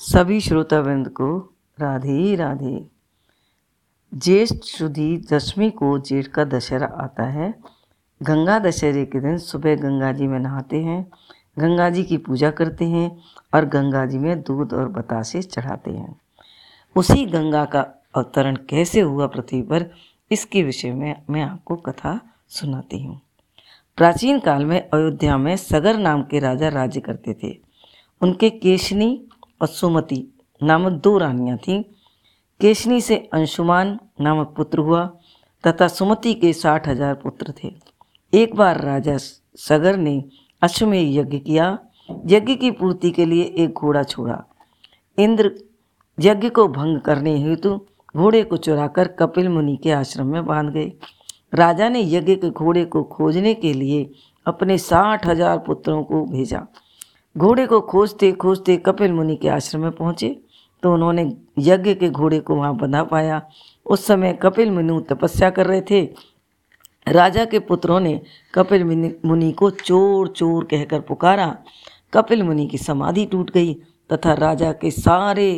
सभी श्रोतावृंद को राधे राधे। ज्येष्ठ शुद्धि 10वीं को जेठ का दशहरा आता है। गंगा दशहरे के दिन सुबह गंगा जी में नहाते हैं, गंगा जी की पूजा करते हैं और गंगा जी में दूध और बतासे चढ़ाते हैं। उसी गंगा का अवतरण कैसे हुआ पृथ्वी पर, इसके विषय में मैं आपको कथा सुनाती हूँ। प्राचीन काल में अयोध्या में सगर नाम के राजा राज्य करते थे। उनके केशनी और सुमति नामक दो रानियाँ थीं। केशनी से अंशुमान नामक पुत्र हुआ तथा सुमति के 60,000 पुत्र थे। एक बार राजा सगर ने अश्वमेध यज्ञ किया। यज्ञ की पूर्ति के लिए एक घोड़ा छोड़ा। इंद्र यज्ञ को भंग करने हेतु घोड़े को चुराकर कपिल मुनि के आश्रम में बांध गए। राजा ने यज्ञ के घोड़े को खोजने के लिए अपने 60,000 पुत्रों को भेजा। घोड़े को खोजते खोजते कपिल मुनि के आश्रम में पहुँचे तो उन्होंने यज्ञ के घोड़े को वहाँ बंधा पाया। उस समय कपिल मुनि तपस्या कर रहे थे। राजा के पुत्रों ने कपिल मुनि को चोर चोर कहकर पुकारा। कपिल मुनि की समाधि टूट गई तथा राजा के सारे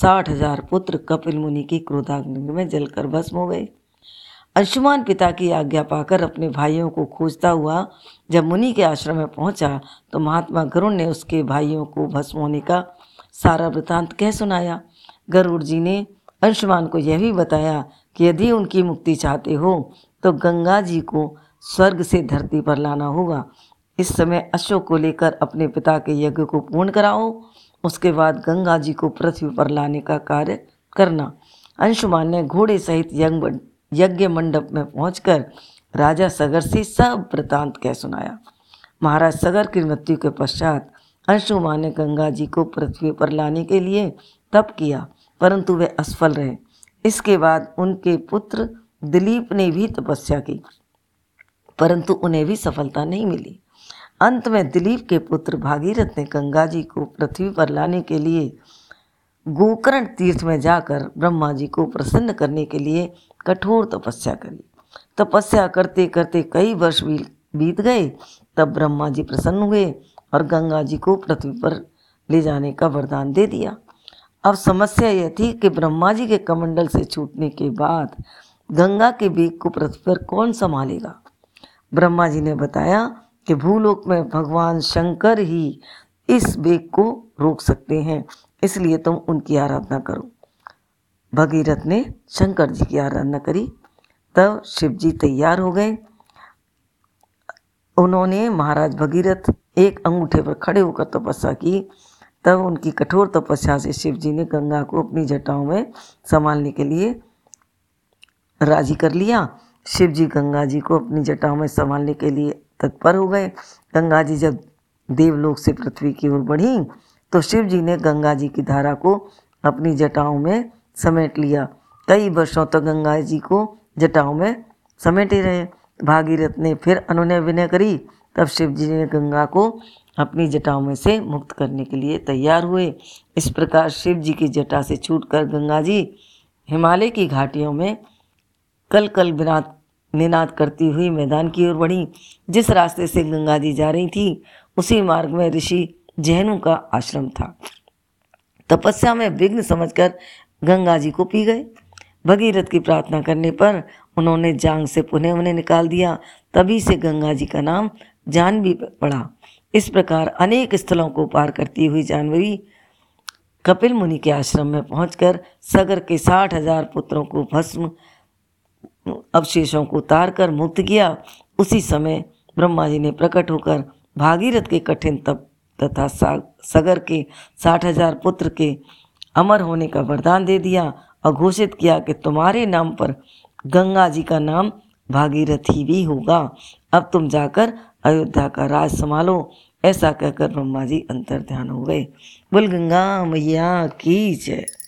60,000 पुत्र कपिल मुनि की क्रोधाग्नि में जलकर भस्म हो गए। अंशुमान पिता की आज्ञा पाकर अपने भाइयों को खोजता हुआ जब मुनि के आश्रम में पहुंचा तो महात्मा गरुड़ ने उसके भाइयों को भस्म होने का सारा वृत्तांत कह सुनाया। गरुड़ जी ने अंशुमान को यह भी बताया कि यदि उनकी मुक्ति चाहते हो तो गंगा जी को स्वर्ग से धरती पर लाना होगा। इस समय अश्व को लेकर अपने पिता के यज्ञ को पूर्ण कराओ, उसके बाद गंगा जी को पृथ्वी पर लाने का कार्य करना। अंशुमान ने घोड़े सहित यज्ञ मंडप में पहुंचकर राजा सगर से सब वृतांत कह सुनाया। महाराज सगर की मृत्यु के पश्चात अंशुमान ने गंगा जी को पृथ्वी पर लाने के लिए तप किया, परंतु वे असफल रहे। इसके बाद उनके पुत्र दिलीप ने भी तपस्या की, परंतु उन्हें भी सफलता नहीं मिली। अंत में दिलीप के पुत्र भागीरथ ने गंगा जी को पृथ्वी पर लाने के लिए गोकर्ण तीर्थ में जाकर ब्रह्मा जी को प्रसन्न करने के लिए कठोर तपस्या करी। तपस्या करते करते कई वर्ष बीत गए। तब ब्रह्मा जी प्रसन्न हुए और गंगा जी को पृथ्वी पर ले जाने का वरदान दे दिया। अब समस्या यह थी कि ब्रह्मा जी के कमंडल से छूटने के बाद गंगा के बेग को पृथ्वी पर कौन संभालेगा। ब्रह्मा जी ने बताया कि भूलोक में भगवान शंकर ही इस बेग को रोक सकते हैं, इसलिए तुम उनकी आराधना करो। भगीरथ ने शंकर जी की आराधना करी। तब शिव जी तैयार हो गए। उन्होंने महाराज भगीरथ एक अंगूठे पर खड़े होकर तपस्या की। तब उनकी कठोर तपस्या से शिव जी ने गंगा को अपनी जटाओं में संभालने के लिए राजी कर लिया। शिव जी गंगा जी को अपनी जटाओं में संभालने के लिए तत्पर हो गए। गंगा जी जब देवलोक से पृथ्वी की ओर बढ़ी तो शिव जी ने गंगा जी की धारा को अपनी जटाओं में समेट लिया। कई वर्षों तक तो गंगा जी को जटाओं में समेटे रहे। भागीरथ ने फिर अनुनय विनय करी। तब शिव जी ने गंगा को अपनी जटाओं में से मुक्त करने के लिए तैयार हुए। इस प्रकार शिव जी की जटा से छूटकर गंगा जी हिमालय की घाटियों में कल कल निनाद करती हुई मैदान की ओर बढ़ी। जिस रास्ते से गंगा जी जा रही थी उसी मार्ग में ऋषि जैनों का आश्रम था। तपस्या में विघ्न समझकर गंगा जी को पी गए। भगीरथ की प्रार्थना करने पर उन्होंने जांग से पुनः उन्हें निकाल दिया। तभी से गंगा जी का नाम जानवी पड़ा। इस प्रकार अनेक स्थलों को पार करती हुई जानवी कपिल मुनि के आश्रम में पहुंचकर सगर के 60,000 पुत्रों को भस्म अवशेषों को उतार कर मुक्त किया। उसी समय ब्रह्मा जी ने प्रकट होकर भागीरथ के कठिन तप तथा सगर के 60,000 पुत्र के अमर होने का वरदान दे दिया और घोषित किया कि तुम्हारे नाम पर गंगा जी का नाम भागीरथ ही भी होगा। अब तुम जाकर अयोध्या का राज संभालो। ऐसा कहकर ब्रह्मा जी अंतर ध्यान हो गए। बोल गंगा मैया की जय।